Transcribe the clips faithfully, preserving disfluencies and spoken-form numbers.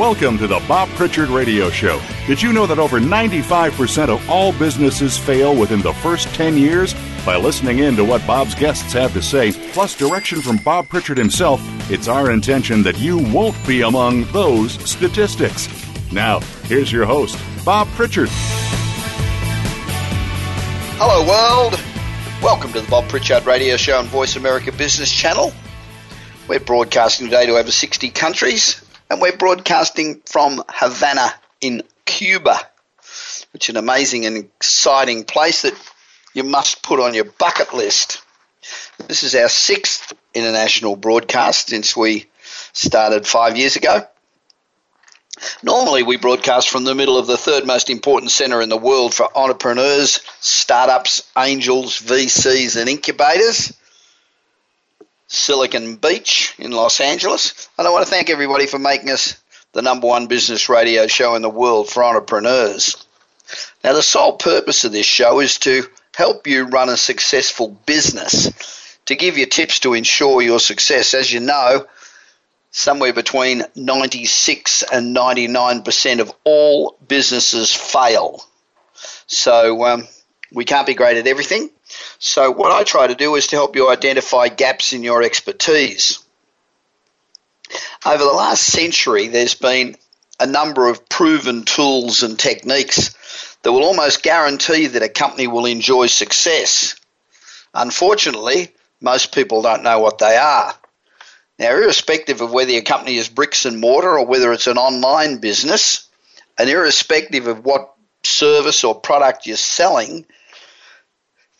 Welcome to the Bob Pritchard Radio Show. Did you know that over ninety-five percent of all businesses fail within the first ten years? By listening in to what Bob's guests have to say, plus direction from Bob Pritchard himself, it's our intention that you won't be among those statistics. Now, here's your host, Bob Pritchard. Hello, world. Welcome to the Bob Pritchard Radio Show on Voice America Business Channel. We're broadcasting today to over sixty countries. And we're broadcasting from Havana in Cuba, which is an amazing and exciting place that you must put on your bucket list. This is our sixth international broadcast since we started five years ago. Normally, we broadcast from the middle of the third most important center in the world for entrepreneurs, startups, angels, V Cs, and incubators, Silicon Beach in Los Angeles. And I want to thank everybody for making us the number one business radio show in the world for entrepreneurs. Now, the sole purpose of this show is to help you run a successful business, to give you tips to ensure your success. As you know, somewhere between ninety-six and ninety-nine percent of all businesses fail. So um, we can't be great at everything. So what I try to do is to help you identify gaps in your expertise. Over the last century, there's been a number of proven tools and techniques that will almost guarantee that a company will enjoy success. Unfortunately, most people don't know what they are. Now, irrespective of whether your company is bricks and mortar or whether it's an online business, and irrespective of what service or product you're selling,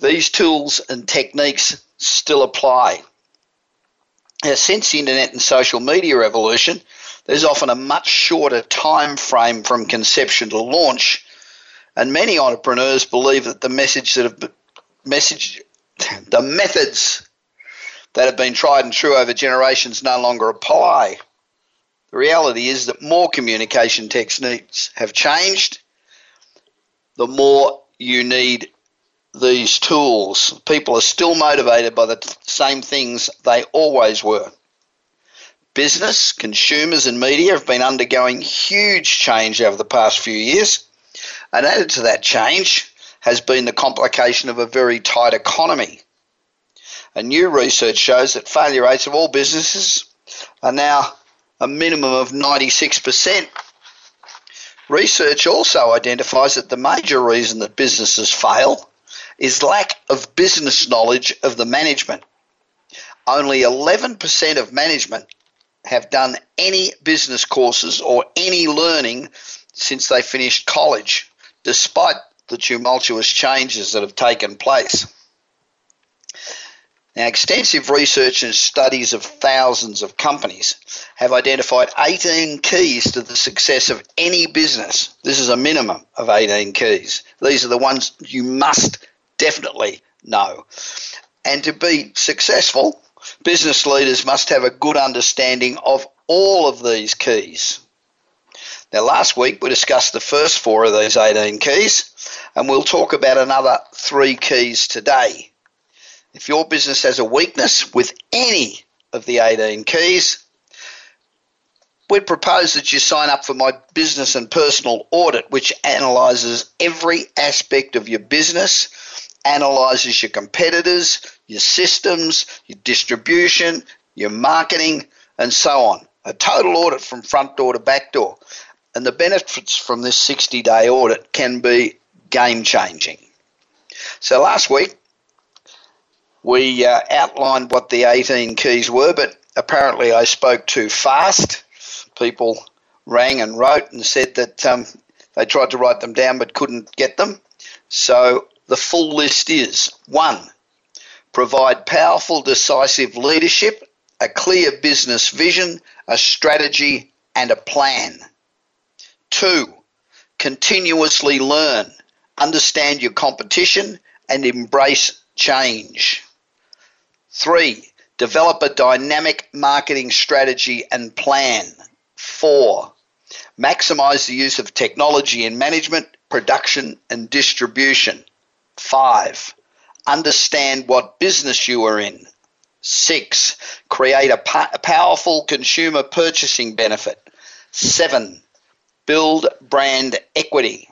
these tools and techniques still apply. Now, since the internet and social media revolution, there's often a much shorter time frame from conception to launch, and many entrepreneurs believe that the message that have message, the methods that have been tried and true over generations no longer apply. The reality is that more communication techniques have changed, the more you need these tools. People are still motivated by the t- same things they always were. Business, consumers, and media have been undergoing huge change over the past few years, and added to that change has been the complication of a very tight economy. And new research shows that failure rates of all businesses are now a minimum of ninety-six percent. Research also identifies that the major reason that businesses fail is lack of business knowledge of the management. Only eleven percent of management have done any business courses or any learning since they finished college, despite the tumultuous changes that have taken place. Now, extensive research and studies of thousands of companies have identified eighteen keys to the success of any business. This is a minimum of eighteen keys. These are the ones you must definitely know. And to be successful, business leaders must have a good understanding of all of these keys. Now, last week we discussed the first four of these eighteen keys, and we'll talk about another three keys today. If your business has a weakness with any of the eighteen keys, we'd propose that you sign up for my business and personal audit, which analyses every aspect of your business, analyses your competitors, your systems, your distribution, your marketing, and so on. A total audit from front door to back door. And the benefits from this sixty-day audit can be game-changing. So last week, We uh, outlined what the eighteen keys were, but apparently I spoke too fast. People rang and wrote and said that um, they tried to write them down but couldn't get them. So the full list is: one, provide powerful, decisive leadership, a clear business vision, a strategy, and a plan. Two, continuously learn, understand your competition, and embrace change. Three, develop a dynamic marketing strategy and plan. Four, maximize the use of technology in management, production, and distribution. Five, understand what business you are in. Six, create a, pa- a powerful consumer purchasing benefit. Seven, build brand equity.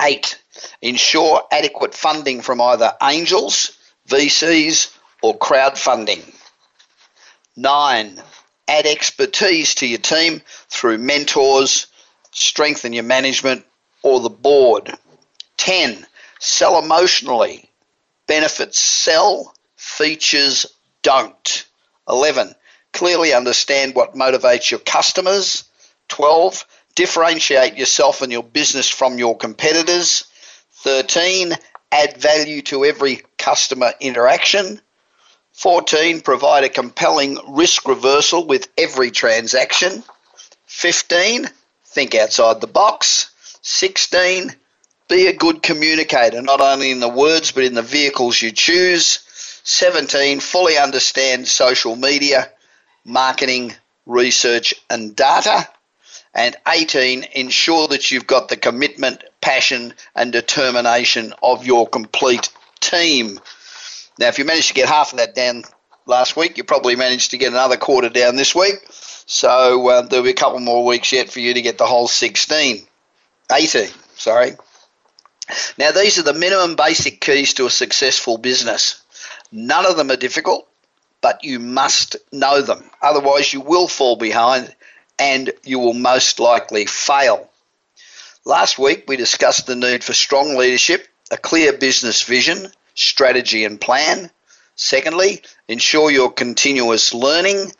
Eight, ensure adequate funding from either angels, V Cs, or crowdfunding. Nine, add expertise to your team through mentors, strengthen your management, or the board. Ten, sell emotionally. Benefits sell, features don't. Eleven, clearly understand what motivates your customers. Twelve, differentiate yourself and your business from your competitors. Thirteen, add value to every customer interaction. fourteen, provide a compelling risk reversal with every transaction. fifteen, think outside the box. sixteen, be a good communicator, not only in the words but in the vehicles you choose. seventeen, fully understand social media, marketing, research, and data. And eighteen, ensure that you've got the commitment, passion, and determination of your complete team. Now, if you managed to get half of that down last week, you probably managed to get another quarter down this week. So uh, there'll be a couple more weeks yet for you to get the whole sixteen, eighteen, sorry. Now, these are the minimum basic keys to a successful business. None of them are difficult, but you must know them. Otherwise, you will fall behind and you will most likely fail. Last week, we discussed the need for strong leadership, a clear business vision, strategy and plan. Secondly, ensure your continuous learning,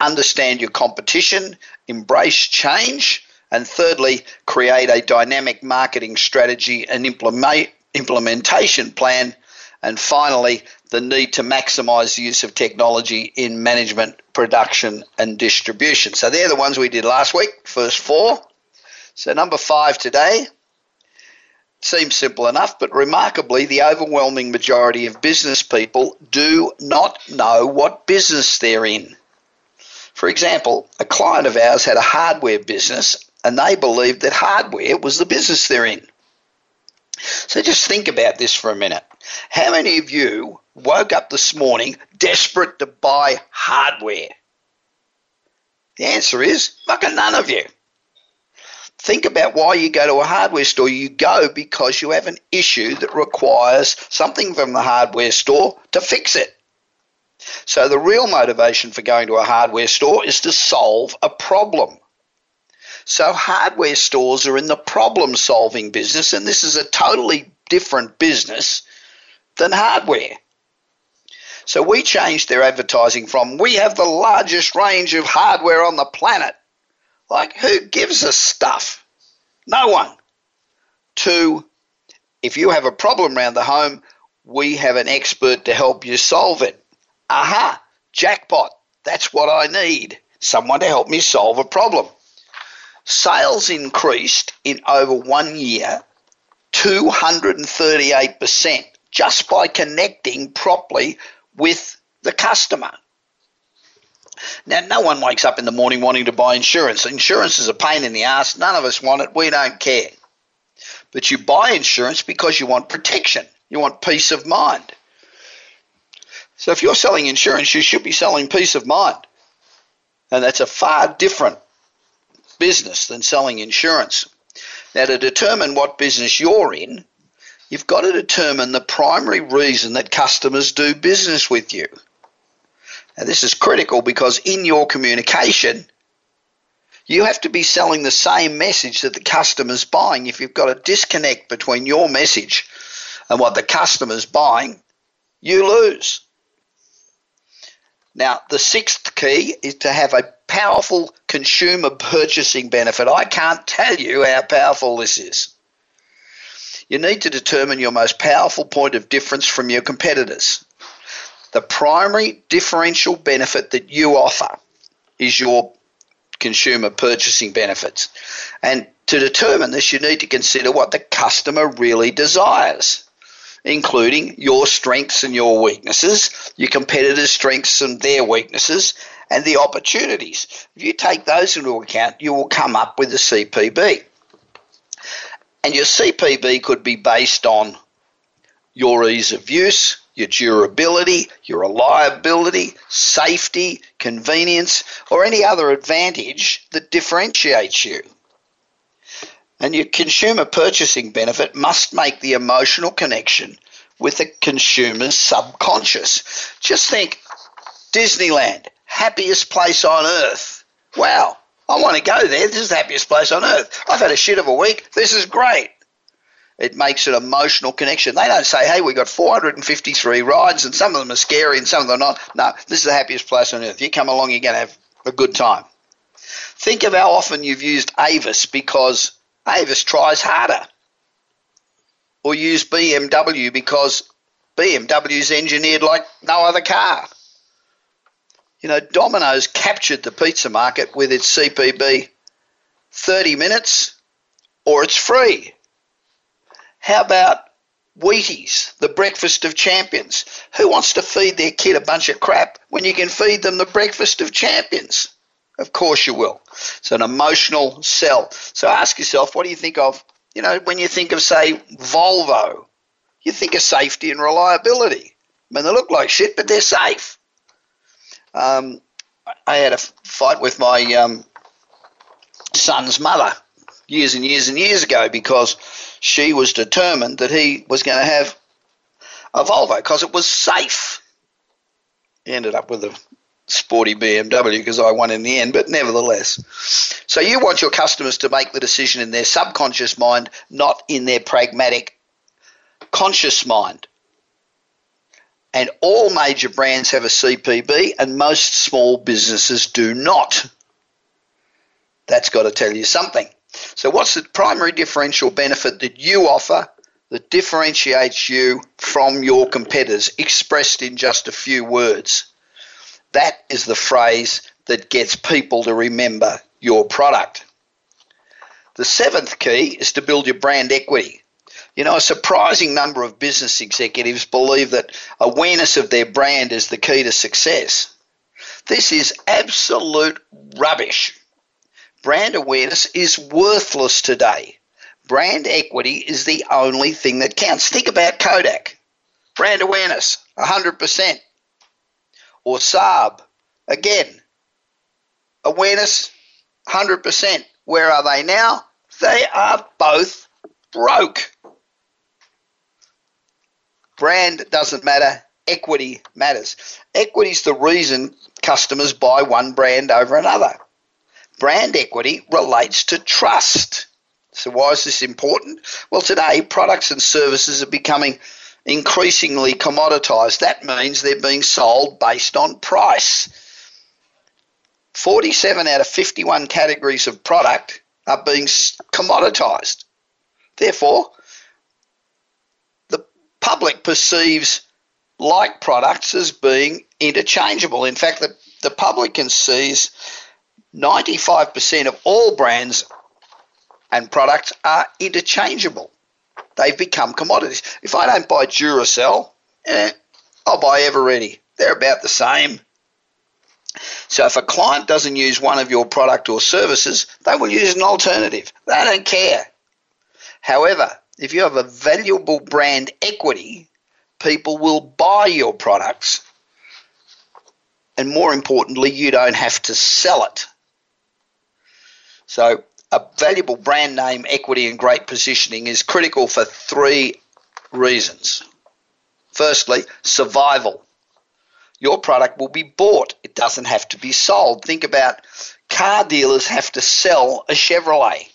understand your competition, embrace change. And thirdly, create a dynamic marketing strategy and implement, implementation plan. And finally, the need to maximize the use of technology in management, production, and distribution. So they're the ones we did last week, first four. So number five today. Seems simple enough, but remarkably, the overwhelming majority of business people do not know what business they're in. For example, a client of ours had a hardware business, and they believed that hardware was the business they're in. So just think about this for a minute. How many of you woke up this morning desperate to buy hardware? The answer is fucking none of you. Think about why you go to a hardware store. You go because you have an issue that requires something from the hardware store to fix it. So the real motivation for going to a hardware store is to solve a problem. So hardware stores are in the problem-solving business, and this is a totally different business than hardware. So we changed their advertising from, we have the largest range of hardware on the planet. Like, who gives us stuff? No one. Two, if you have a problem around the home, we have an expert to help you solve it. Aha, jackpot. That's what I need. Someone to help me solve a problem. Sales increased in over one year, two hundred thirty-eight percent, just by connecting properly with the customer. Now, no one wakes up in the morning wanting to buy insurance. Insurance is a pain in the ass. None of us want it. We don't care. But you buy insurance because you want protection. You want peace of mind. So if you're selling insurance, you should be selling peace of mind. And that's a far different business than selling insurance. Now, to determine what business you're in, you've got to determine the primary reason that customers do business with you. Now, this is critical because in your communication, you have to be selling the same message that the customer's buying. If you've got a disconnect between your message and what the customer's buying, you lose. Now, the sixth key is to have a powerful consumer purchasing benefit. I can't tell you how powerful this is. You need to determine your most powerful point of difference from your competitors. The primary differential benefit that you offer is your consumer purchasing benefits. And to determine this, you need to consider what the customer really desires, including your strengths and your weaknesses, your competitors' strengths and their weaknesses, and the opportunities. If you take those into account, you will come up with a C P B. And your C P B could be based on your ease of use, your durability, your reliability, safety, convenience, or any other advantage that differentiates you. And your consumer purchasing benefit must make the emotional connection with the consumer's subconscious. Just think, Disneyland, happiest place on earth. Wow, I want to go there. This is the happiest place on earth. I've had a shit of a week. This is great. It makes an emotional connection. They don't say, hey, we got four hundred fifty-three rides and some of them are scary and some of them are not. No, this is the happiest place on earth. You come along, you're going to have a good time. Think of how often you've used Avis because Avis tries harder. Or use B M W because B M W is engineered like no other car. You know, Domino's captured the pizza market with its C P B, thirty minutes or it's free. How about Wheaties, the breakfast of champions? Who wants to feed their kid a bunch of crap when you can feed them the breakfast of champions? Of course you will. It's an emotional sell. So ask yourself, what do you think of, you know, when you think of, say, Volvo? You think of safety and reliability. I mean, they look like shit, but they're safe. Um, I had a fight with my um, son's mother years and years and years ago because she was determined that he was going to have a Volvo because it was safe. He ended up with a sporty B M W because I won in the end, but nevertheless. So you want your customers to make the decision in their subconscious mind, not in their pragmatic conscious mind. And all major brands have a C P B and most small businesses do not. That's got to tell you something. So what's the primary differential benefit that you offer that differentiates you from your competitors, expressed in just a few words? That is the phrase that gets people to remember your product. The seventh key is to build your brand equity. You know, a surprising number of business executives believe that awareness of their brand is the key to success. This is absolute rubbish. Brand awareness is worthless today. Brand equity is the only thing that counts. Think about Kodak. Brand awareness, one hundred percent. Or Saab, again, awareness, one hundred percent. Where are they now? They are both broke. Brand doesn't matter. Equity matters. Equity is the reason customers buy one brand over another. Brand equity relates to trust. So why is this important? Well, today, products and services are becoming increasingly commoditized. That means they're being sold based on price. forty-seven out of fifty-one categories of product are being commoditized. Therefore, the public perceives like products as being interchangeable. In fact, the, the public can sees ninety-five percent of all brands and products are interchangeable. They've become commodities. If I don't buy Duracell, eh, I'll buy Eveready. They're about the same. So if a client doesn't use one of your product or services, they will use an alternative. They don't care. However, if you have a valuable brand equity, people will buy your products. And more importantly, you don't have to sell it. So a valuable brand name, equity, and great positioning is critical for three reasons. Firstly, survival. Your product will be bought. It doesn't have to be sold. Think about car dealers have to sell a Chevrolet.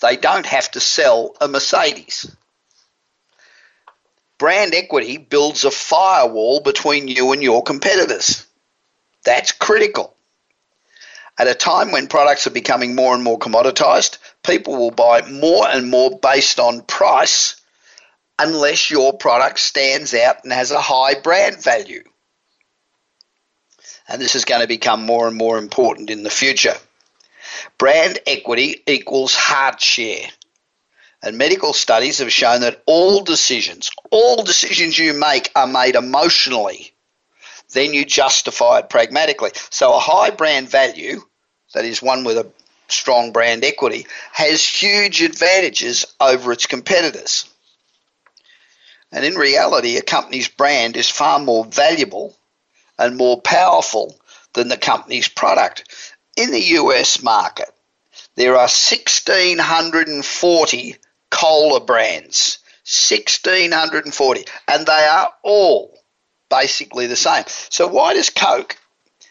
They don't have to sell a Mercedes. Brand equity builds a firewall between you and your competitors. That's critical. At a time when products are becoming more and more commoditized, people will buy more and more based on price unless your product stands out and has a high brand value. And this is going to become more and more important in the future. Brand equity equals hard share. And medical studies have shown that all decisions, all decisions you make are made emotionally. Then you justify it pragmatically. So a high brand value, that is one with a strong brand equity, has huge advantages over its competitors. And in reality, a company's brand is far more valuable and more powerful than the company's product. In the U S market, there are one thousand six hundred forty cola brands, one thousand six hundred forty, and they are all basically the same. So why does Coke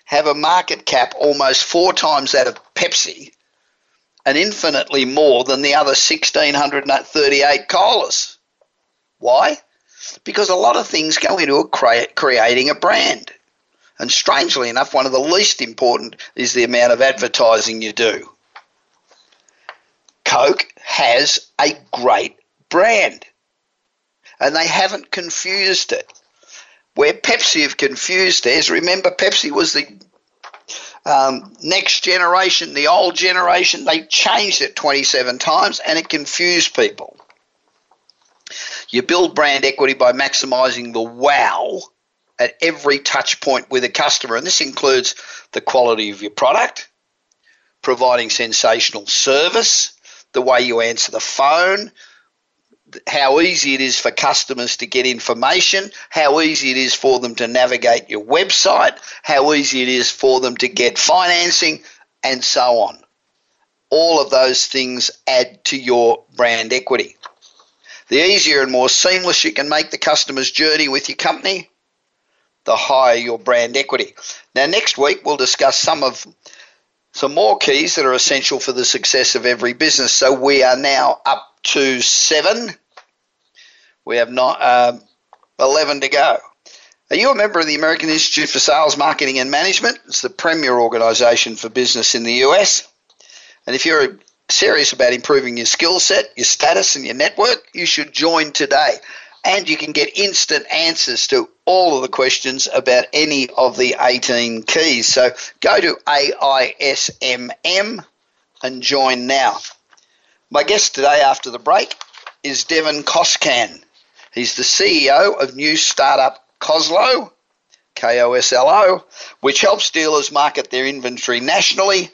have a market cap almost four times that of Pepsi and infinitely more than the other one thousand six hundred thirty-eight colas? Why? Because a lot of things go into a cre- creating a brand. And strangely enough, one of the least important is the amount of advertising you do. Coke has a great brand, and they haven't confused it. Where Pepsi have confused theirs, remember Pepsi was the um, next generation, the old generation. They changed it twenty-seven times, and it confused people. You build brand equity by maximizing the wow at every touch point with a customer, and this includes the quality of your product, providing sensational service, the way you answer the phone, how easy it is for customers to get information, how easy it is for them to navigate your website, how easy it is for them to get financing, and so on. All of those things add to your brand equity. The easier and more seamless you can make the customer's journey with your company, the higher your brand equity. Now, next week we'll discuss some of some more keys that are essential for the success of every business. So we are now up to seven. We have not um, eleven to go. Are you a member of the American Institute for Sales, Marketing and Management? It's the premier organization for business in the U S. And if you're serious about improving your skill set, your status and your network, you should join today. And you can get instant answers to all of the questions about any of the eighteen keys. So go to A I S M M and join now. My guest today after the break is Devin Koskan. He's the C E O of new startup Koslo, K O S L O, which helps dealers market their inventory nationally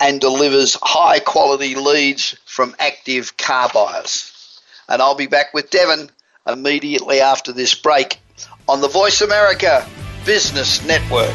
and delivers high-quality leads from active car buyers. And I'll be back with Devin immediately after this break on the Voice America Business Network.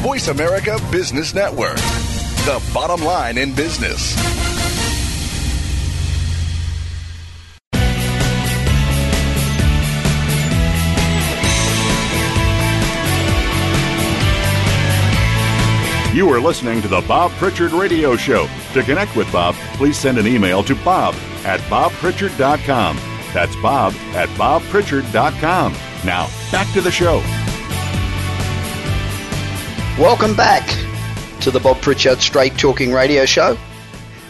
Voice America Business Network, the bottom line in business. You are listening to the Bob Pritchard Radio Show. To connect with Bob, please send an email to bob at bob pritchard dot com. That's bob at bob pritchard dot com. Now, back to the show. Welcome back to the Bob Pritchard Straight Talking Radio Show,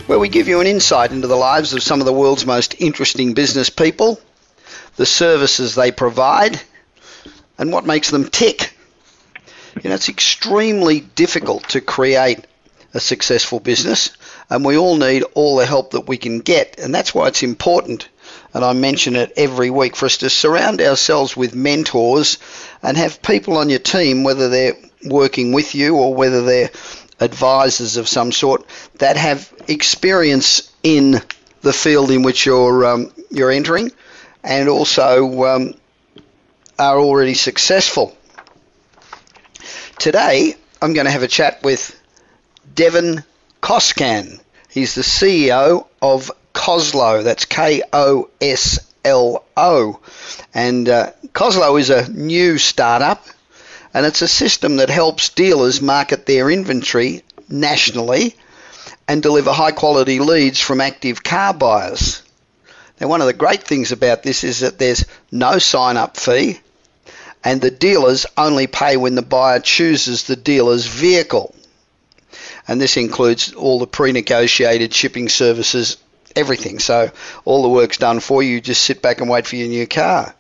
where we give you an insight into the lives of some of the world's most interesting business people, the services they provide, and what makes them tick. You know, it's extremely difficult to create a successful business, and we all need all the help that we can get, and that's why it's important, and I mention it every week, for us to surround ourselves with mentors and have people on your team, whether they're working with you or whether they're advisors of some sort, that have experience in the field in which you're um, you're entering, and also um, are already successful. Today, I'm going to have a chat with Devin Koskan. He's the C E O of Koslo. That's K O S L O. And uh, Koslo is a new startup, and it's a system that helps dealers market their inventory nationally and deliver high-quality leads from active car buyers. Now, one of the great things about this is that there's no sign-up fee, and the dealers only pay when the buyer chooses the dealer's vehicle. And this includes all the pre-negotiated shipping services, everything. So all the work's done for you. Just sit back and wait for your new car.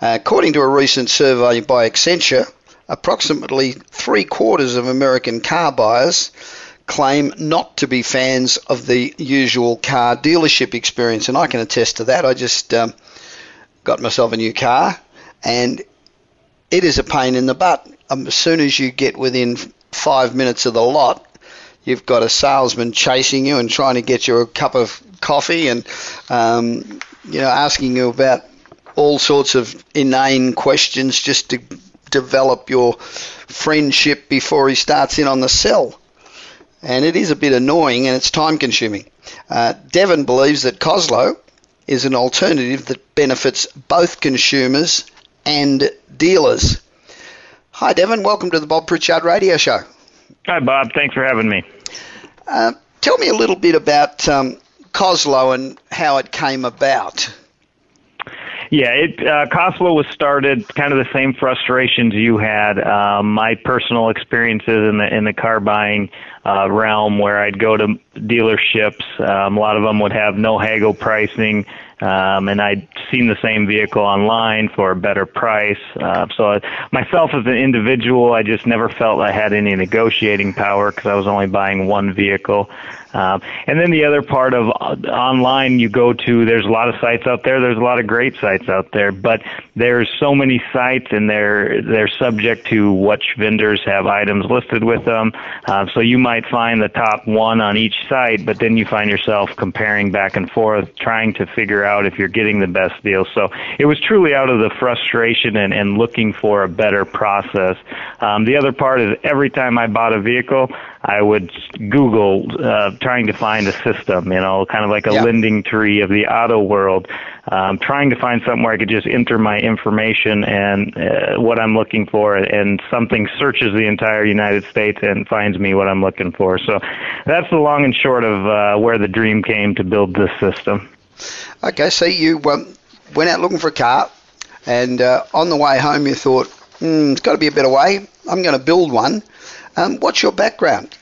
Uh, according to a recent survey by Accenture, approximately three quarters of American car buyers claim not to be fans of the usual car dealership experience. And I can attest to that. I just um, got myself a new car, and it is a pain in the butt. Um, as soon as you get within five minutes of the lot, you've got a salesman chasing you and trying to get you a cup of coffee, and um, you know, asking you about all sorts of inane questions just to develop your friendship before he starts in on the sell. And it is a bit annoying, and it's time consuming. Uh, Devin believes that Koslo is an alternative that benefits both consumers and dealers. Hi, Devin. Welcome to the Bob Pritchard Radio Show. Hi, Bob. Thanks for having me. Uh, tell me a little bit about um, Koslo and how it came about. Yeah, it, uh, Koslo was started kind of the same frustrations you had. Um, my personal experiences in the in the car buying uh, realm, where I'd go to dealerships. Um, a lot of them would have no haggle pricing. Um, and I'd seen the same vehicle online for a better price. Uh, so I, myself as an individual, I just never felt I had any negotiating power because I was only buying one vehicle. Uh, and then the other part of online you go to, there's a lot of sites out there. There's a lot of great sites out there, but there's so many sites, and they're they're subject to which vendors have items listed with them. Uh, so you might find the top one on each site, but then you find yourself comparing back and forth, trying to figure out if you're getting the best deal. So it was truly out of the frustration and, and looking for a better process. Um, the other part is every time I bought a vehicle, I would Google uh, trying to find a system, you know, kind of like a yeah. lending tree of the auto world, um, trying to find something where I could just enter my information and uh, what I'm looking for, and something searches the entire United States and finds me what I'm looking for. So that's the long and short of uh, where the dream came to build this system. Okay, so you um, went out looking for a car, and uh, on the way home you thought, mm, there's got to be a better way. I'm going to build one. Um, what's your background?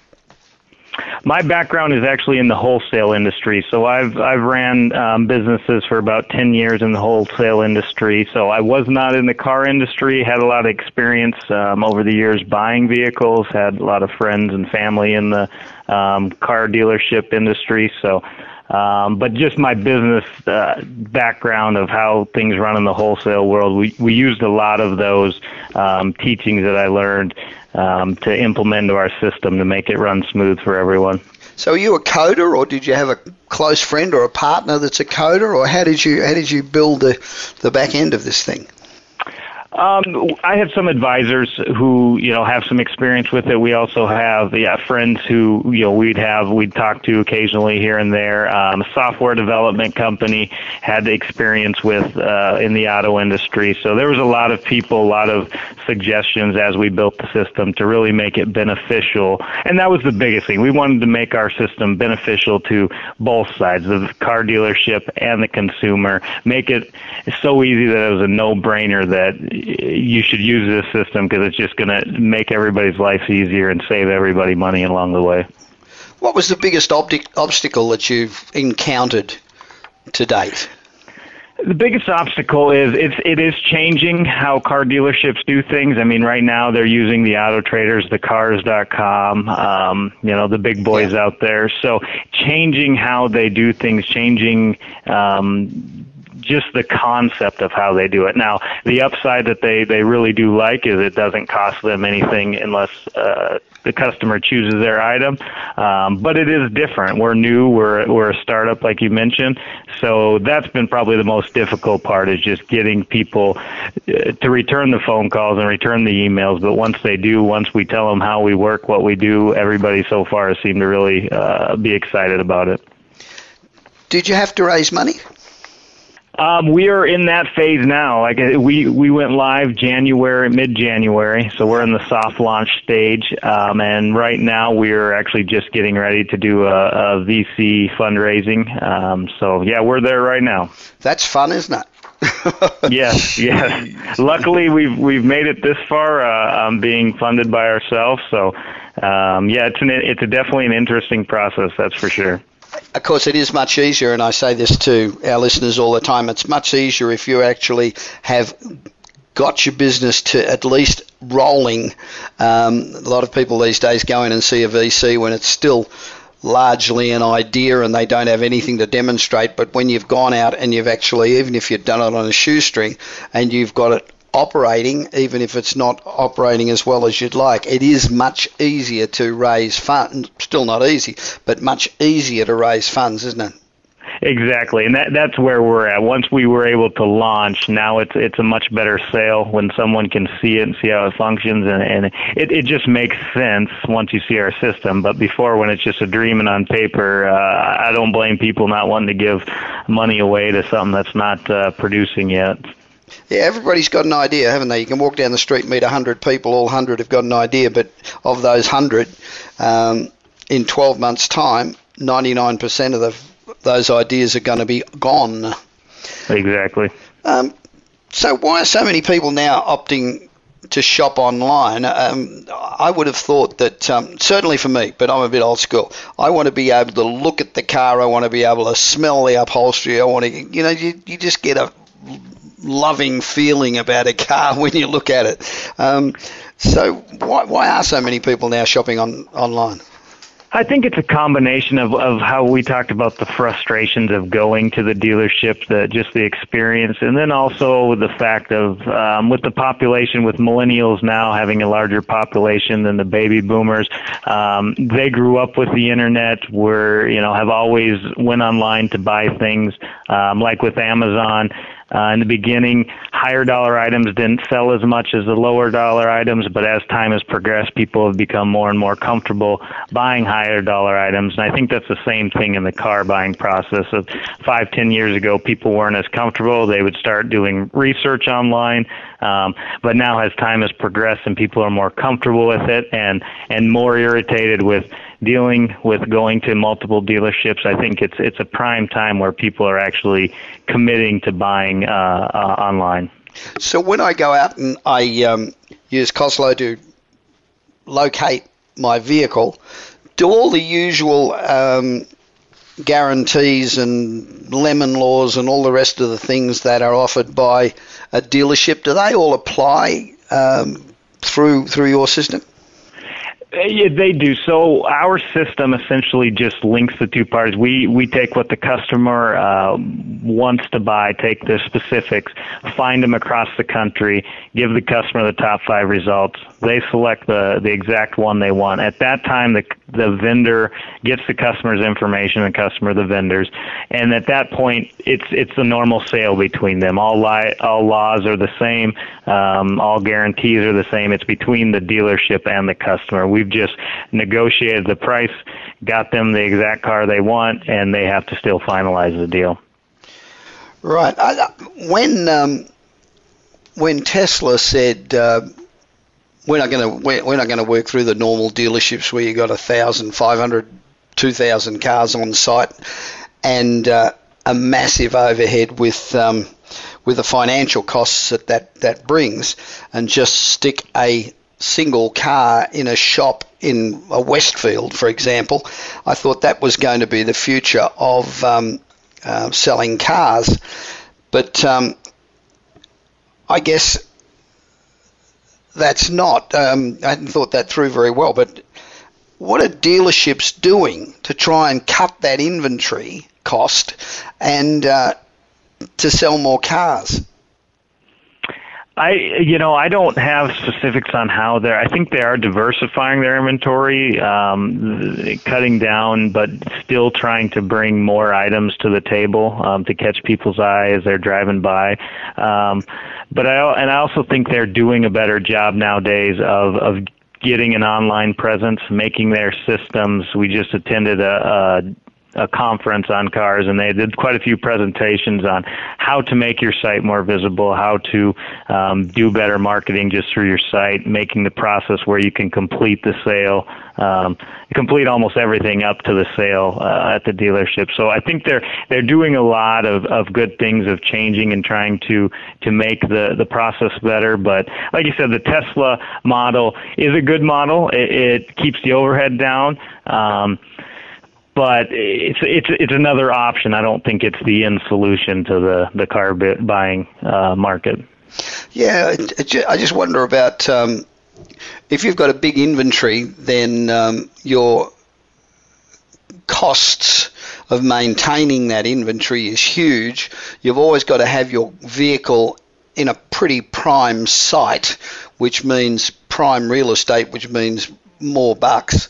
My background is actually in the wholesale industry. So I've I've ran um, businesses for about ten years in the wholesale industry. So I was not in the car industry, had a lot of experience um, over the years buying vehicles, had a lot of friends and family in the um, car dealership industry. So. Um, but just my business uh, background of how things run in the wholesale world, we, we used a lot of those um, teachings that I learned um, to implement into our system to make it run smooth for everyone. So are you a coder, or did you have a close friend or a partner that's a coder, or how did you how did you build the, the back end of this thing? Um, I have some advisors who, you know, have some experience with it. We also have, yeah, friends who, you know, we'd have, we'd talk to occasionally here and there. Um, a software development company had experience with, uh, in the auto industry. So there was a lot of people, a lot of suggestions as we built the system to really make it beneficial. And that was the biggest thing. We wanted to make our system beneficial to both sides, the car dealership and the consumer, make it so easy that it was a no-brainer that you should use this system because it's just going to make everybody's life easier and save everybody money along the way. What was the biggest ob- obstacle that you've encountered to date? The biggest obstacle is it's, it is changing how car dealerships do things. I mean, right now they're using the AutoTraders, the cars dot com, um, you know, the big boys yeah. out there. So changing how they do things, changing um, just the concept of how they do it. Now, the upside that they, they really do like is it doesn't cost them anything unless uh, the customer chooses their item. Um, but it is different. We're new. We're we're a startup, like you mentioned. So that's been probably the most difficult part, is just getting people to return the phone calls and return the emails. But once they do, once we tell them how we work, what we do, everybody so far has seemed to really uh, be excited about it. Did you have to raise money? Um, we are in that phase now. Like we, we went live January, mid-January, so we're in the soft launch stage. Um, and right now we're actually just getting ready to do a, a V C fundraising. Um, so, yeah, we're there right now. That's fun, isn't it? yes, yes. Luckily, we've we've made it this far, uh, um, being funded by ourselves. So, um, yeah, it's an, it's a definitely an interesting process, that's for sure. Of course, it is much easier, and I say this to our listeners all the time, it's much easier if you actually have got your business to at least rolling. Um, a lot of people these days go in and see a V C when it's still largely an idea and they don't have anything to demonstrate, but when you've gone out and you've actually, even if you've done it on a shoestring and you've got it operating, even if it's not operating as well as you'd like, it is much easier to raise funds. Still not easy, but much easier to raise funds, isn't it? Exactly, and that that's where we're at. Once we were able to launch, now it's it's a much better sale when someone can see it and see how it functions, and, and it, it just makes sense once you see our system. But before, when it's just a dream and on paper, uh, I don't blame people not wanting to give money away to something that's not uh, producing yet. Yeah, everybody's got an idea, haven't they? You can walk down the street, meet one hundred people, all one hundred have got an idea, but of those one hundred, um, in twelve months' time, ninety-nine percent of the, those ideas are going to be gone. Exactly. Um, so why are so many people now opting to shop online? Um, I would have thought that, um, certainly for me, but I'm a bit old school, I want to be able to look at the car, I want to be able to smell the upholstery, I want to, you know, you, you just get a loving feeling about a car when you look at it. Um, so why, why are so many people now shopping on online? I think it's a combination of, of how we talked about the frustrations of going to the dealership, the, just the experience, and then also the fact of um, with the population, with millennials now having a larger population than the baby boomers, um, they grew up with the internet, were, you know, have always went online to buy things, um, like with Amazon. Uh, in the beginning, higher dollar items didn't sell as much as the lower dollar items, but as time has progressed, people have become more and more comfortable buying higher dollar items. And I think that's the same thing in the car buying process. So five, ten years ago, people weren't as comfortable. They would start doing research online. Um, but now as time has progressed and people are more comfortable with it and, and more irritated with dealing with going to multiple dealerships, I think it's it's a prime time where people are actually committing to buying uh, uh, online. So when I go out and I um, use Koslo to locate my vehicle, do all the usual um, guarantees and lemon laws and all the rest of the things that are offered by a dealership, do they all apply um, through through your system? Yeah, they do. So our system essentially just links the two parties. We we take what the customer uh, wants to buy, take their specifics, find them across the country, give the customer the top five results. They select the, the exact one they want. At that time, the the vendor gets the customer's information, the customer, the vendors, and at that point, it's it's a normal sale between them. All li- all laws are the same. Um, all guarantees are the same. It's between the dealership and the customer. We've just negotiated the price, got them the exact car they want, and they have to still finalize the deal. Right. I, when um, when Tesla said uh, we're not going to we're not going to work through the normal dealerships where you got a thousand, five hundred, two thousand cars on site, and uh, a massive overhead with um, with the financial costs that, that that brings, and just stick a single car in a shop in a Westfield, for example, I thought that was going to be the future of um, uh, selling cars. But um, I guess that's not, um, I hadn't thought that through very well, but what are dealerships doing to try and cut that inventory cost and uh, to sell more cars? I, you know, I don't have specifics on how they're, I think they are diversifying their inventory, um, cutting down, but still trying to bring more items to the table, um, to catch people's eye as they're driving by. Um, but I, and I also think they're doing a better job nowadays of, of getting an online presence, making their systems. We just attended a, a a conference on cars, and they did quite a few presentations on how to make your site more visible, how to um, do better marketing just through your site, making the process where you can complete the sale, um, complete almost everything up to the sale uh, at the dealership. So I think they're they're doing a lot of, of good things of changing and trying to to make the, the process better. But like you said, the Tesla model is a good model. It, it keeps the overhead down. Um, But it's it's it's another option. I don't think it's the end solution to the the car buying uh, market. Yeah, I just wonder about um, if you've got a big inventory, then um, your costs of maintaining that inventory is huge. You've always got to have your vehicle in a pretty prime site, which means prime real estate, which means more bucks.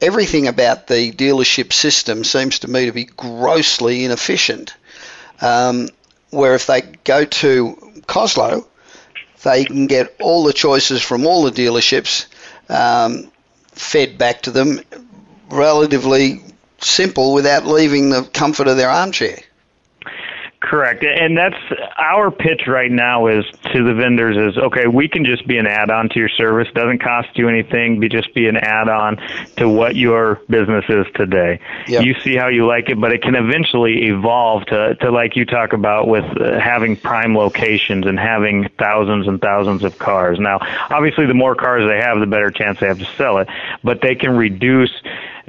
Everything about the dealership system seems to me to be grossly inefficient, um, where if they go to Koslo, they can get all the choices from all the dealerships um, fed back to them, relatively simple, without leaving the comfort of their armchair. Correct. And that's our pitch right now is to the vendors is, okay, we can just be an add-on to your service. Doesn't cost you anything. Be just be an add-on to what your business is today. Yep. You see how you like it, but it can eventually evolve to, to like you talk about with uh, having prime locations and having thousands and thousands of cars. Now, obviously, the more cars they have, the better chance they have to sell it, but they can reduce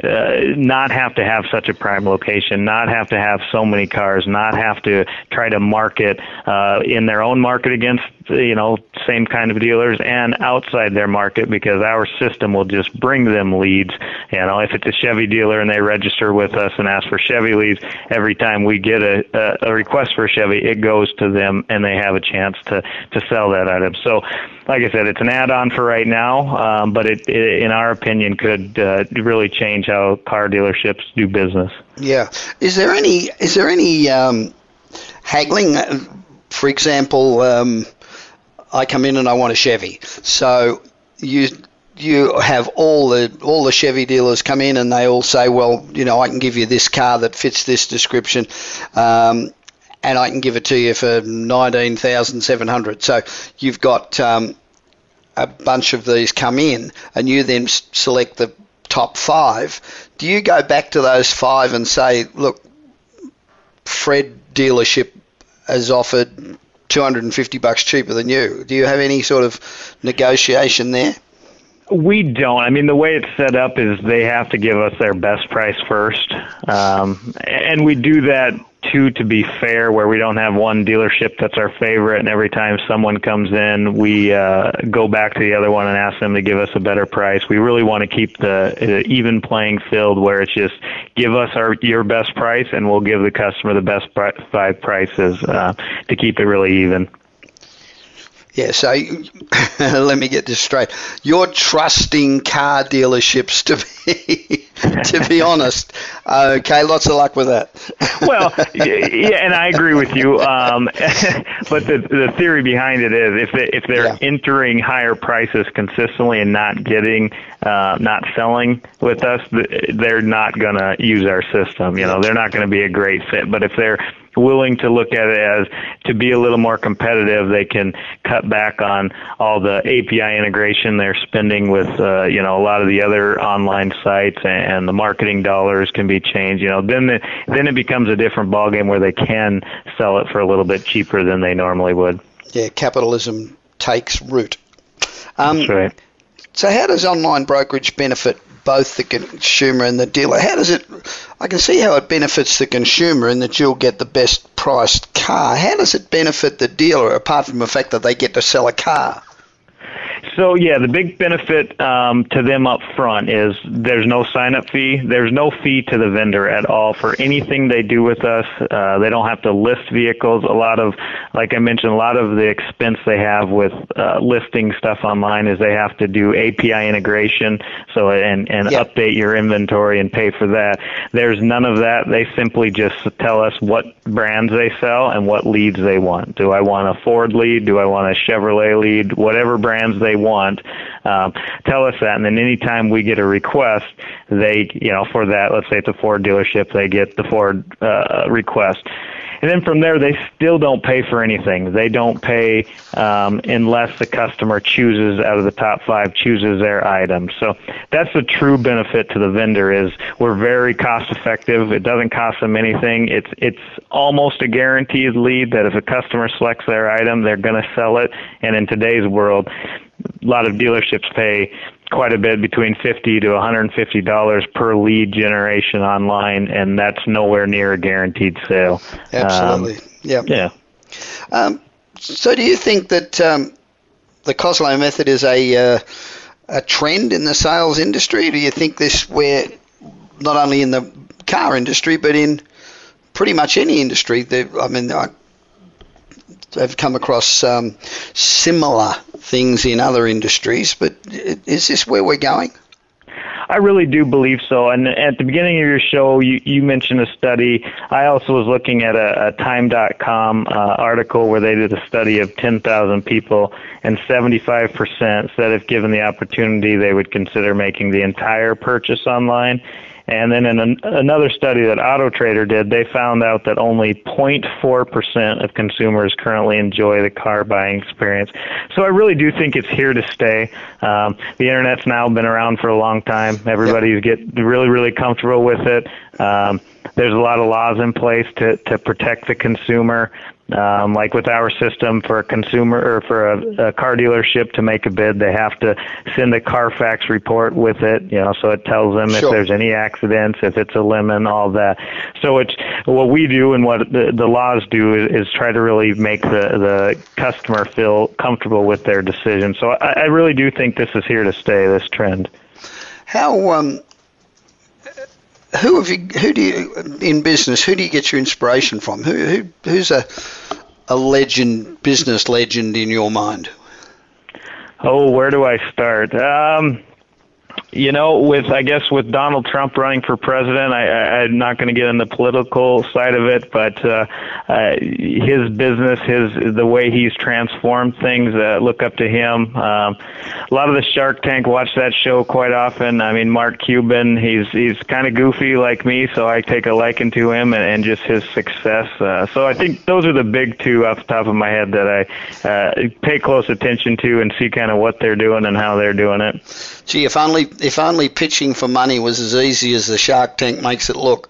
Uh, not have to have such a prime location, not have to have so many cars, not have to try to market uh, in their own market against, you know, same kind of dealers and outside their market, because our system will just bring them leads. You know, if it's a Chevy dealer and they register with us and ask for Chevy leads, every time we get a, a, a request for a Chevy, it goes to them and they have a chance to, to sell that item. So, like I said, it's an add-on for right now, um, but it, it, in our opinion, could uh, really change how car dealerships do business. Yeah. Is there any is there any um, haggling? For example, um, I come in and I want a Chevy. So you you have all the all the Chevy dealers come in and they all say, well, you know, I can give you this car that fits this description. Um, and I can give it to you for nineteen thousand seven hundred dollars. So you've got um, a bunch of these come in, and you then s- select the top five. Do you go back to those five and say, look, Fred dealership has offered two hundred fifty bucks cheaper than you? Do you have any sort of negotiation there? We don't. I mean, the way it's set up is they have to give us their best price first. Um, and we do that Two, to be fair, where we don't have one dealership that's our favorite, and every time someone comes in, we uh, go back to the other one and ask them to give us a better price. We really want to keep the, the even playing field where it's just give us our your best price, and we'll give the customer the best pri- five prices uh, to keep it really even. Yeah, so let me get this straight. You're trusting car dealerships to be, to be honest. Okay, lots of luck with that. Well, yeah, and I agree with you. Um, but the the theory behind it is if they, if they're yeah. entering higher prices consistently and not getting, uh, not selling with us, they're not going to use our system. You know, they're not going to be a great fit. But if they're willing to look at it as to be a little more competitive, they can cut back on all the A P I integration they're spending with, uh, you know, a lot of the other online sites, and the marketing dollars can be changed. You know, then the, then it becomes a different ballgame where they can sell it for a little bit cheaper than they normally would. Yeah, capitalism takes root. Um, That's right. So how does online brokerage benefit both the consumer and the dealer? How does it, I can see how it benefits the consumer in that you'll get the best priced car. How does it benefit the dealer apart from the fact that they get to sell a car? So, yeah, the big benefit um, to them up front is there's no sign-up fee. There's no fee to the vendor at all for anything they do with us. Uh, they don't have to list vehicles. A lot of, like I mentioned, a lot of the expense they have with uh, listing stuff online is they have to do A P I integration so and, and yeah. update your inventory and pay for that. There's none of that. They simply just tell us what brands they sell and what leads they want. Do I want a Ford lead? Do I want a Chevrolet lead? Whatever brands they want, um, tell us that, and then anytime we get a request, they, you know, for that, let's say it's a Ford dealership, they get the Ford uh, request, and then from there they still don't pay for anything. They don't pay um, unless the customer chooses out of the top five chooses their item. So that's the true benefit to the vendor is we're very cost effective. It doesn't cost them anything. It's it's almost a guaranteed lead that if a customer selects their item, they're going to sell it. And in today's world, a lot of dealerships pay quite a bit, between fifty to one hundred fifty dollars per lead generation online, and that's nowhere near a guaranteed sale. Absolutely. Um, yep. Yeah. Um, so do you think that um, the Koslo method is a, uh, a trend in the sales industry? Do you think this where not only in the car industry but in pretty much any industry? I mean, I, I've come across um, similar things in other industries, but is this where we're going? I really do believe so. And at the beginning of your show, you, you mentioned a study. I also was looking at a, a time dot com uh, article where they did a study of ten thousand people, and seventy-five percent said if given the opportunity, they would consider making the entire purchase online. And then in an, another study that AutoTrader did, they found out that only zero point four percent of consumers currently enjoy the car buying experience. So I really do think it's here to stay. Um, the Internet's now been around for a long time. Everybody's get really, really comfortable with it. Um, there's a lot of laws in place to, to protect the consumer. Um, like with our system, for a consumer or for a, a car dealership to make a bid, they have to send a Carfax report with it, you know, so it tells them sure. if there's any accidents, if it's a lemon, all that. So it's what we do and what the, the laws do is, is try to really make the, the customer feel comfortable with their decision. So I, I really do think this is here to stay, this trend. How um, who have you who do you in business? Who do you get your inspiration from? Who who who's a a legend, business legend in your mind? Oh, where do I start? Um, you know, with I guess with Donald Trump running for president, I, I, I'm not going to get in the political side of it, but uh, uh, his business, his the way he's transformed things, uh, look up to him. Um, a lot of the Shark Tank, watch that show quite often. I mean, Mark Cuban, he's he's kind of goofy like me, so I take a liking to him and, and just his success. Uh, so I think those are the big two off the top of my head that I uh, pay close attention to and see kind of what they're doing and how they're doing it. Gee, if only If only pitching for money was as easy as the Shark Tank makes it look.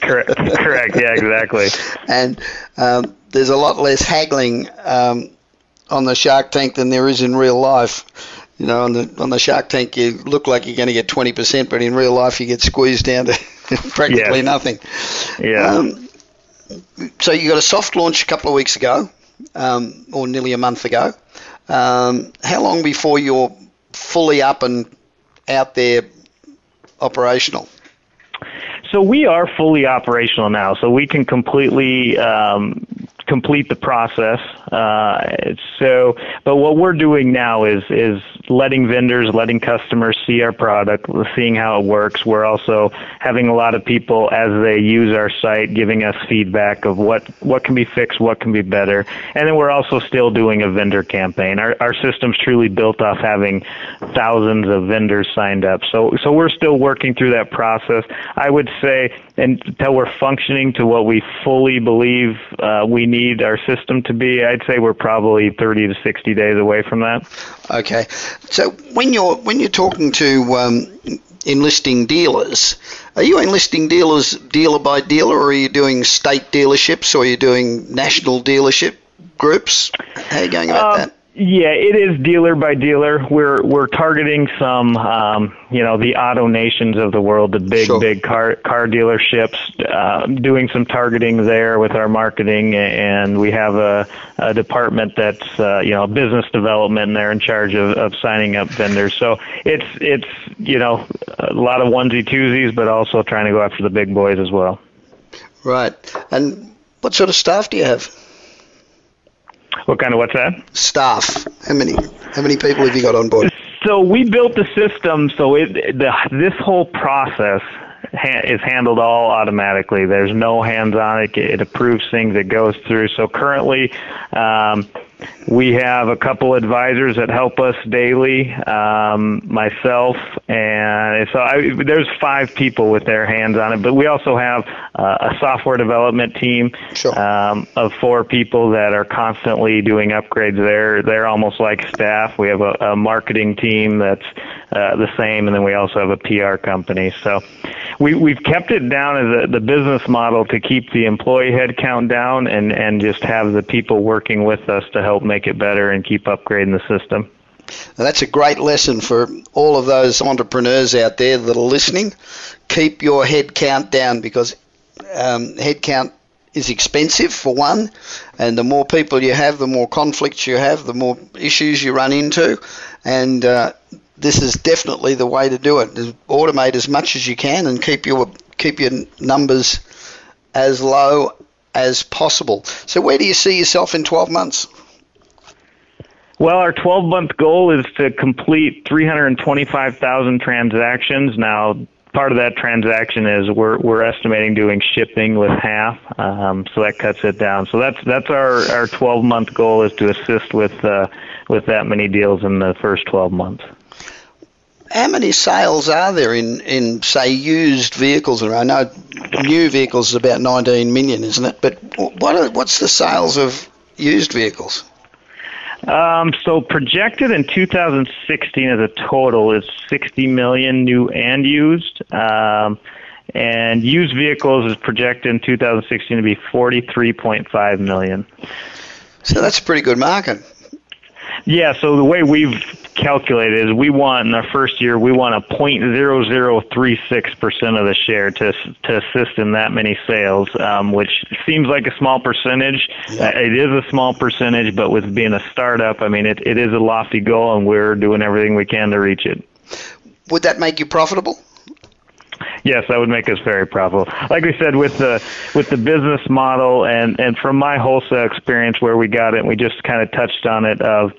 Correct. Correct. Yeah, exactly. And um, there's a lot less haggling um, on the Shark Tank than there is in real life. You know, on the on the Shark Tank, you look like you're going to get twenty percent, but in real life, you get squeezed down to practically yeah. nothing. Yeah. Um, so you got a soft launch a couple of weeks ago, um, or nearly a month ago. Um, how long before you're fully up and out there operational? So we are fully operational now, so we can completely um, complete the process. Uh, so, but what we're doing now is is letting vendors, letting customers see our product, seeing how it works. We're also having a lot of people as they use our site, giving us feedback of what, what can be fixed, what can be better. And then we're also still doing a vendor campaign. Our our system's truly built off having thousands of vendors signed up. So so we're still working through that process. I would say until we're functioning to what we fully believe uh, we need our system to be, I'd say we're probably thirty to sixty days away from that. Okay. So when you're when you're talking to um, enlisting dealers, are you enlisting dealers dealer by dealer, or are you doing state dealerships, or are you doing national dealership groups? How are you going about um, that? Yeah, it is dealer by dealer. We're we're targeting some, um, you know, the AutoNations of the world, the big, sure. big car car dealerships, uh, doing some targeting there with our marketing. And we have a, a department that's, uh, you know, business development, and they're in charge of, of signing up vendors. So it's, it's you know, a lot of onesie-twosies, but also trying to go after the big boys as well. Right. And what sort of staff do you have? What kind of what's that? Staff. How many? How many people have you got on board? So we built the system, so it the, this whole process ha- is handled all automatically. There's no hands-on. It, it approves things. It goes through. So currently, um, we have a couple advisors that help us daily. Um, myself and so I, there's five people with their hands on it. But we also have uh, a software development team sure. um, of four people that are constantly doing upgrades. They're they're almost like staff. We have a, a marketing team that's uh, the same, and then we also have a P R company. So we we've kept it down as a, the business model to keep the employee headcount down, and and just have the people working with us to help. help make it better and keep upgrading the system. Now that's a great lesson for all of those entrepreneurs out there that are listening. Keep your head count down, because um, head count is expensive for one, and the more people you have, the more conflicts you have, the more issues you run into, and uh, this is definitely the way to do it. Automate as much as you can and keep your keep your numbers as low as possible. So where do you see yourself in twelve months? Well, our twelve-month goal is to complete three hundred twenty-five thousand transactions. Now, part of that transaction is we're we're estimating doing shipping with half, um, so that cuts it down. So that's that's our, our twelve-month goal, is to assist with uh, with that many deals in the first twelve months. How many sales are there in, in say, used vehicles? I know new vehicles is about nineteen million, isn't it? But what are, what's the sales of used vehicles? Um, so projected in two thousand sixteen as a total is sixty million new and used, um, and used vehicles is projected in two thousand sixteen to be forty-three point five million. So that's a pretty good market. Yeah, so the way we've calculated is we want, in our first year, we want a zero point zero zero three six percent of the share to to assist in that many sales, um, which seems like a small percentage. Yeah. It is a small percentage, but with being a startup, I mean, it, it is a lofty goal, and we're doing everything we can to reach it. Would that make you profitable? Yes, that would make us very profitable. Like we said, with the with the business model, and, and from my wholesale experience where we got it, and we just kind of touched on it, of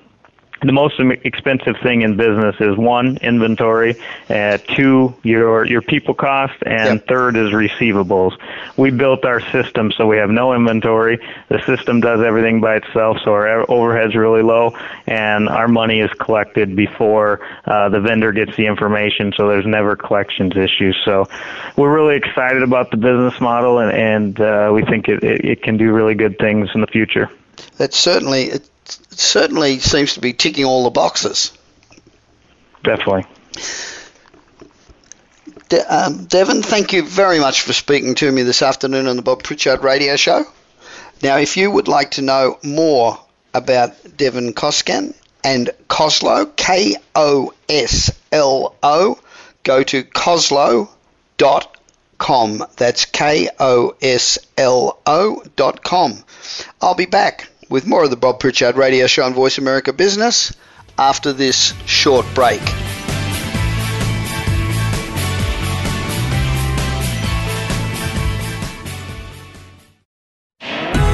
the most expensive thing in business is, one, inventory, uh, two, your your people cost, and yep. third is receivables. We built our system so we have no inventory. The system does everything by itself, so our overhead's really low, and our money is collected before uh, the vendor gets the information, so there's never collections issues. So we're really excited about the business model, and, and uh, we think it, it, it can do really good things in the future. That's certainly... It- It certainly seems to be ticking all the boxes. Definitely. De- um, Devin, thank you very much for speaking to me this afternoon on the Bob Pritchard Radio Show. Now, if you would like to know more about Devin Koskan and Koslo, K O S L O, go to koslo dot com. That's K O S L O dot com. I'll be back with more of the Bob Pritchard Radio Show on Voice America Business after this short break.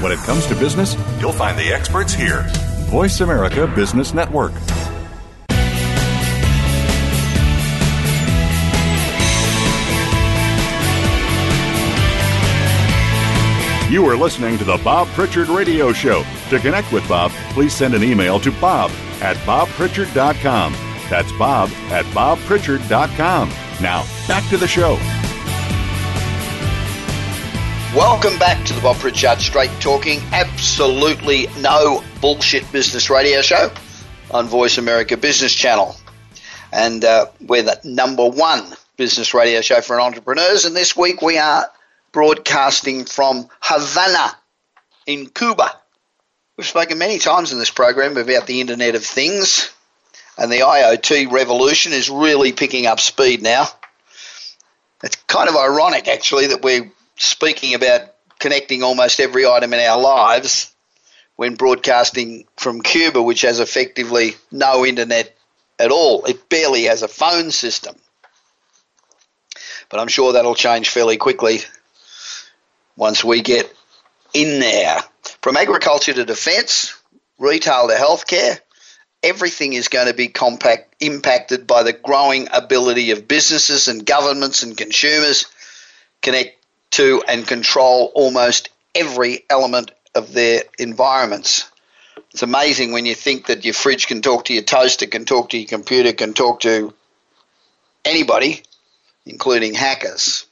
When it comes to business, you'll find the experts here. Voice America Business Network. You are listening to the Bob Pritchard Radio Show. To connect with Bob, please send an email to bob at bob pritchard dot com. That's bob at bob pritchard dot com. Now, back to the show. Welcome back to the Bob Pritchard Straight Talking, absolutely no bullshit business radio show on Voice America Business Channel. And uh, we're the number one business radio show for entrepreneurs. And this week we are broadcasting from Havana in Cuba. We've spoken many times in this program about the Internet of Things, and the I O T revolution is really picking up speed now. It's kind of ironic, actually, that we're speaking about connecting almost every item in our lives when broadcasting from Cuba, which has effectively no internet at all. It barely has a phone system. But I'm sure that'll change fairly quickly once we get in there. From agriculture to defence, retail to healthcare, everything is going to be compact, impacted by the growing ability of businesses and governments and consumers connect to and control almost every element of their environments. It's amazing when you think that your fridge can talk to your toaster, can talk to your computer, can talk to anybody, including hackers.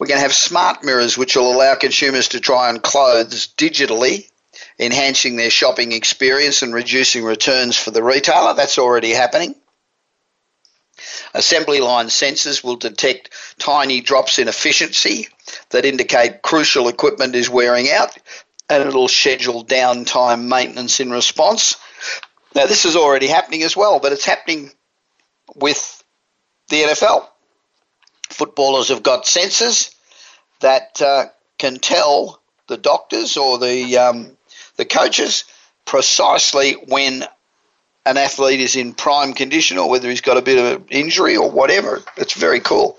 We're going to have smart mirrors which will allow consumers to try on clothes digitally, enhancing their shopping experience and reducing returns for the retailer. That's already happening. Assembly line sensors will detect tiny drops in efficiency that indicate crucial equipment is wearing out, and it'll schedule downtime maintenance in response. Now, this is already happening as well, but it's happening with the N F L. Footballers have got sensors that uh, can tell the doctors or the um, the coaches precisely when an athlete is in prime condition or whether he's got a bit of an injury or whatever. It's very cool.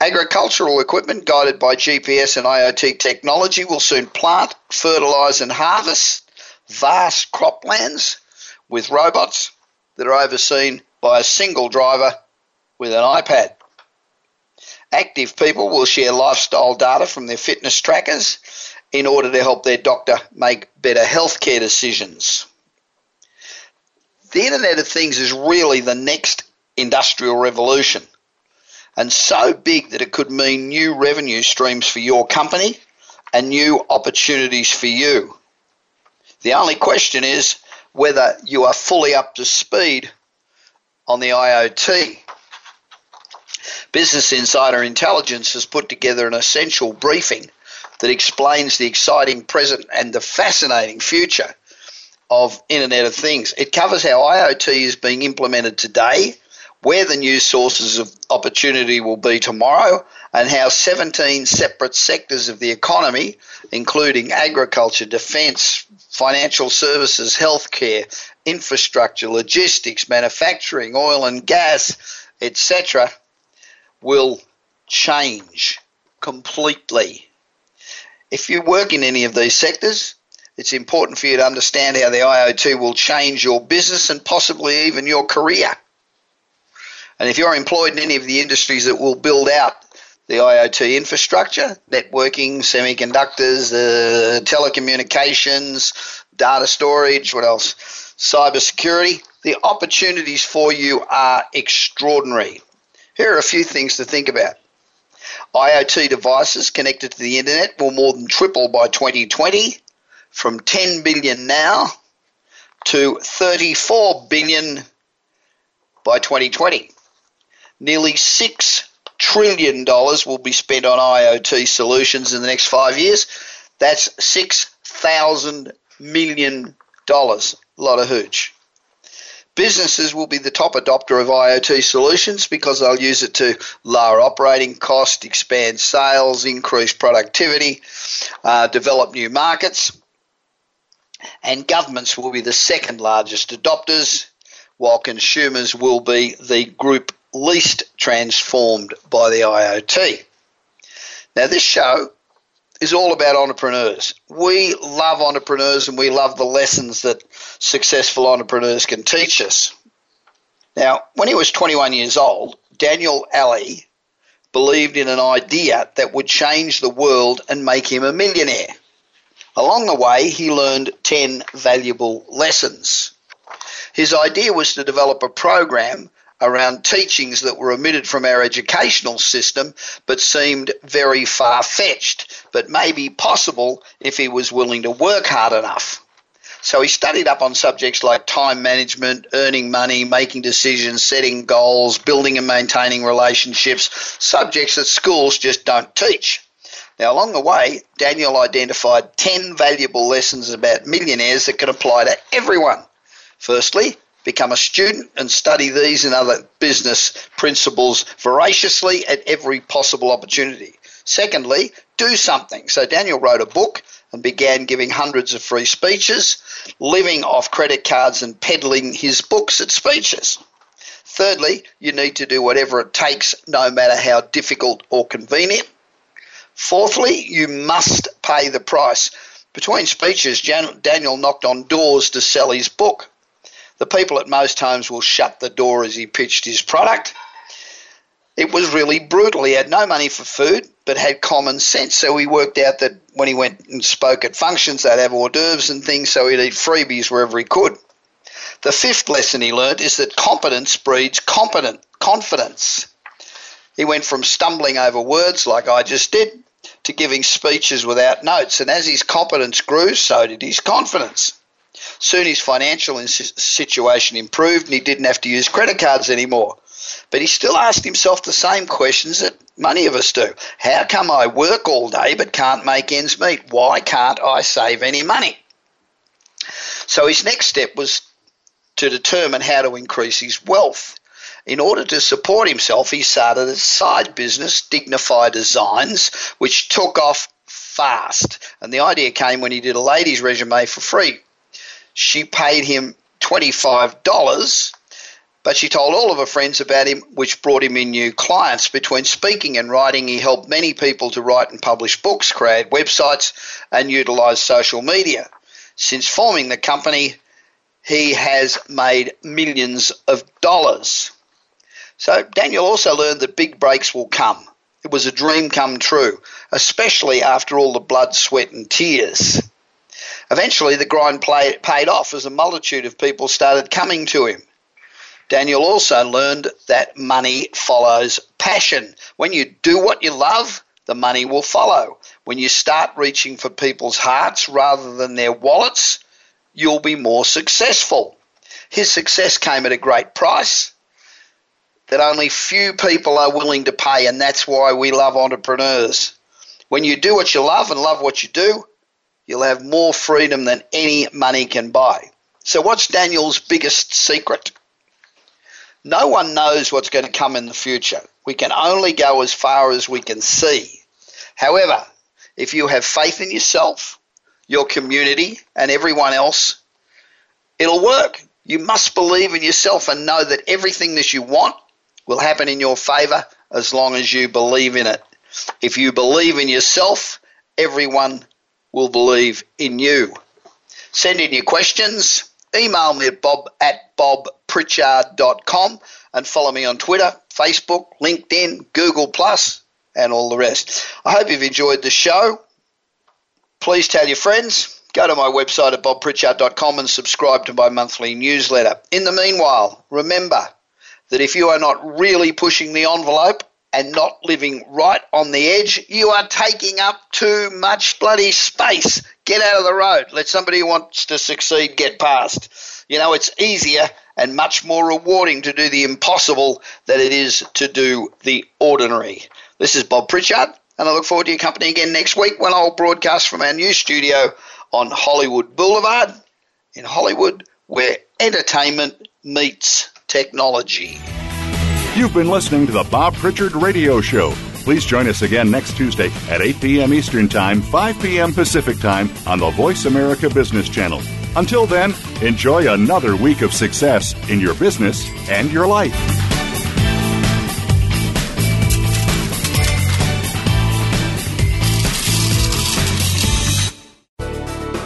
Agricultural equipment guided by G P S and I O T technology will soon plant, fertilise and harvest vast croplands with robots that are overseen by a single driver with an iPad. Active people will share lifestyle data from their fitness trackers in order to help their doctor make better healthcare decisions. The Internet of Things is really the next industrial revolution, and so big that it could mean new revenue streams for your company and new opportunities for you. The only question is whether you are fully up to speed on the I O T. Business Insider Intelligence has put together an essential briefing that explains the exciting present and the fascinating future of Internet of Things. It covers how I O T is being implemented today, where the new sources of opportunity will be tomorrow, and how seventeen separate sectors of the economy, including agriculture, defence, financial services, healthcare, infrastructure, logistics, manufacturing, oil and gas, et cetera, will change completely. If you work in any of these sectors, it's important for you to understand how the I O T will change your business and possibly even your career. And if you're employed in any of the industries that will build out the I O T infrastructure, networking, semiconductors, uh, telecommunications, data storage, what else? Cybersecurity, the opportunities for you are extraordinary. Here are a few things to think about. I O T devices connected to the internet will more than triple by twenty twenty, from ten billion now to thirty-four billion by twenty twenty. Nearly six trillion dollars will be spent on I O T solutions in the next five years. That's six thousand million dollars. A lot of hooch. Businesses will be the top adopter of I O T solutions because they'll use it to lower operating costs, expand sales, increase productivity, uh, develop new markets. and governments will be the second largest adopters, while consumers will be the group least transformed by the I O T. Now, this show is all about entrepreneurs. We love entrepreneurs and we love the lessons that successful entrepreneurs can teach us. Now, when he was twenty-one years old, Daniel Alley believed in an idea that would change the world and make him a millionaire. Along the way, he learned ten valuable lessons. His idea was to develop a program around teachings that were omitted from our educational system but seemed very far-fetched, but may be possible if he was willing to work hard enough. So he studied up on subjects like time management, earning money, making decisions, setting goals, building and maintaining relationships, subjects that schools just don't teach. Now, along the way, Daniel identified ten valuable lessons about millionaires that can apply to everyone. Firstly, become a student and study these and other business principles voraciously at every possible opportunity. Secondly, do something. So Daniel wrote a book and began giving hundreds of free speeches, living off credit cards and peddling his books at speeches. Thirdly, you need to do whatever it takes, no matter how difficult or convenient. Fourthly, you must pay the price. Between speeches, Jan- Daniel knocked on doors to sell his book. The people at most homes will shut the door as he pitched his product. It was really brutal. He had no money for food, but had common sense. So he worked out that when he went and spoke at functions, they'd have hors d'oeuvres and things, so he'd eat freebies wherever he could. The fifth lesson he learned is that competence breeds competent confidence. He went from stumbling over words like I just did to giving speeches without notes. And as his competence grew, so did his confidence. Soon his financial situation improved and he didn't have to use credit cards anymore. But he still asked himself the same questions that many of us do. How come I work all day but can't make ends meet? Why can't I save any money? So his next step was to determine how to increase his wealth. In order to support himself, he started a side business, Dignify Designs, which took off fast. And the idea came when he did a lady's resume for free. She paid him twenty-five dollars, but she told all of her friends about him, which brought him in new clients. Between speaking and writing, he helped many people to write and publish books, create websites, and utilize social media. Since forming the company, he has made millions of dollars. So Daniel also learned that big breaks will come. It was a dream come true, especially after all the blood, sweat, and tears. Eventually, the grind play, paid off as a multitude of people started coming to him. Daniel also learned that money follows passion. When you do what you love, the money will follow. When you start reaching for people's hearts rather than their wallets, you'll be more successful. His success came at a great price that only few people are willing to pay, and that's why we love entrepreneurs. When you do what you love and love what you do, you'll have more freedom than any money can buy. So what's Daniel's biggest secret? No one knows what's going to come in the future. We can only go as far as we can see. However, if you have faith in yourself, your community, and everyone else, it'll work. You must believe in yourself and know that everything that you want will happen in your favor as long as you believe in it. If you believe in yourself, everyone will believe in you. Send in your questions. Email me at bob at bob pritchard dot com and follow me on Twitter, Facebook, LinkedIn, Google Plus, and all the rest. I hope you've enjoyed the show. Please tell your friends. Go to my website at bob pritchard dot com and subscribe to my monthly newsletter. In the meanwhile, remember that if you are not really pushing the envelope and not living right on the edge, you are taking up too much bloody space. Get out of the road. Let somebody who wants to succeed get past. You know, it's easier and much more rewarding to do the impossible than it is to do the ordinary. This is Bob Pritchard, and I look forward to your company again next week when I'll broadcast from our new studio on Hollywood Boulevard in Hollywood, where entertainment meets technology. You've been listening to the Bob Pritchard Radio Show. Please join us again next Tuesday at eight p.m. Eastern Time, five p.m. Pacific Time on the Voice America Business Channel. Until then, enjoy another week of success in your business and your life.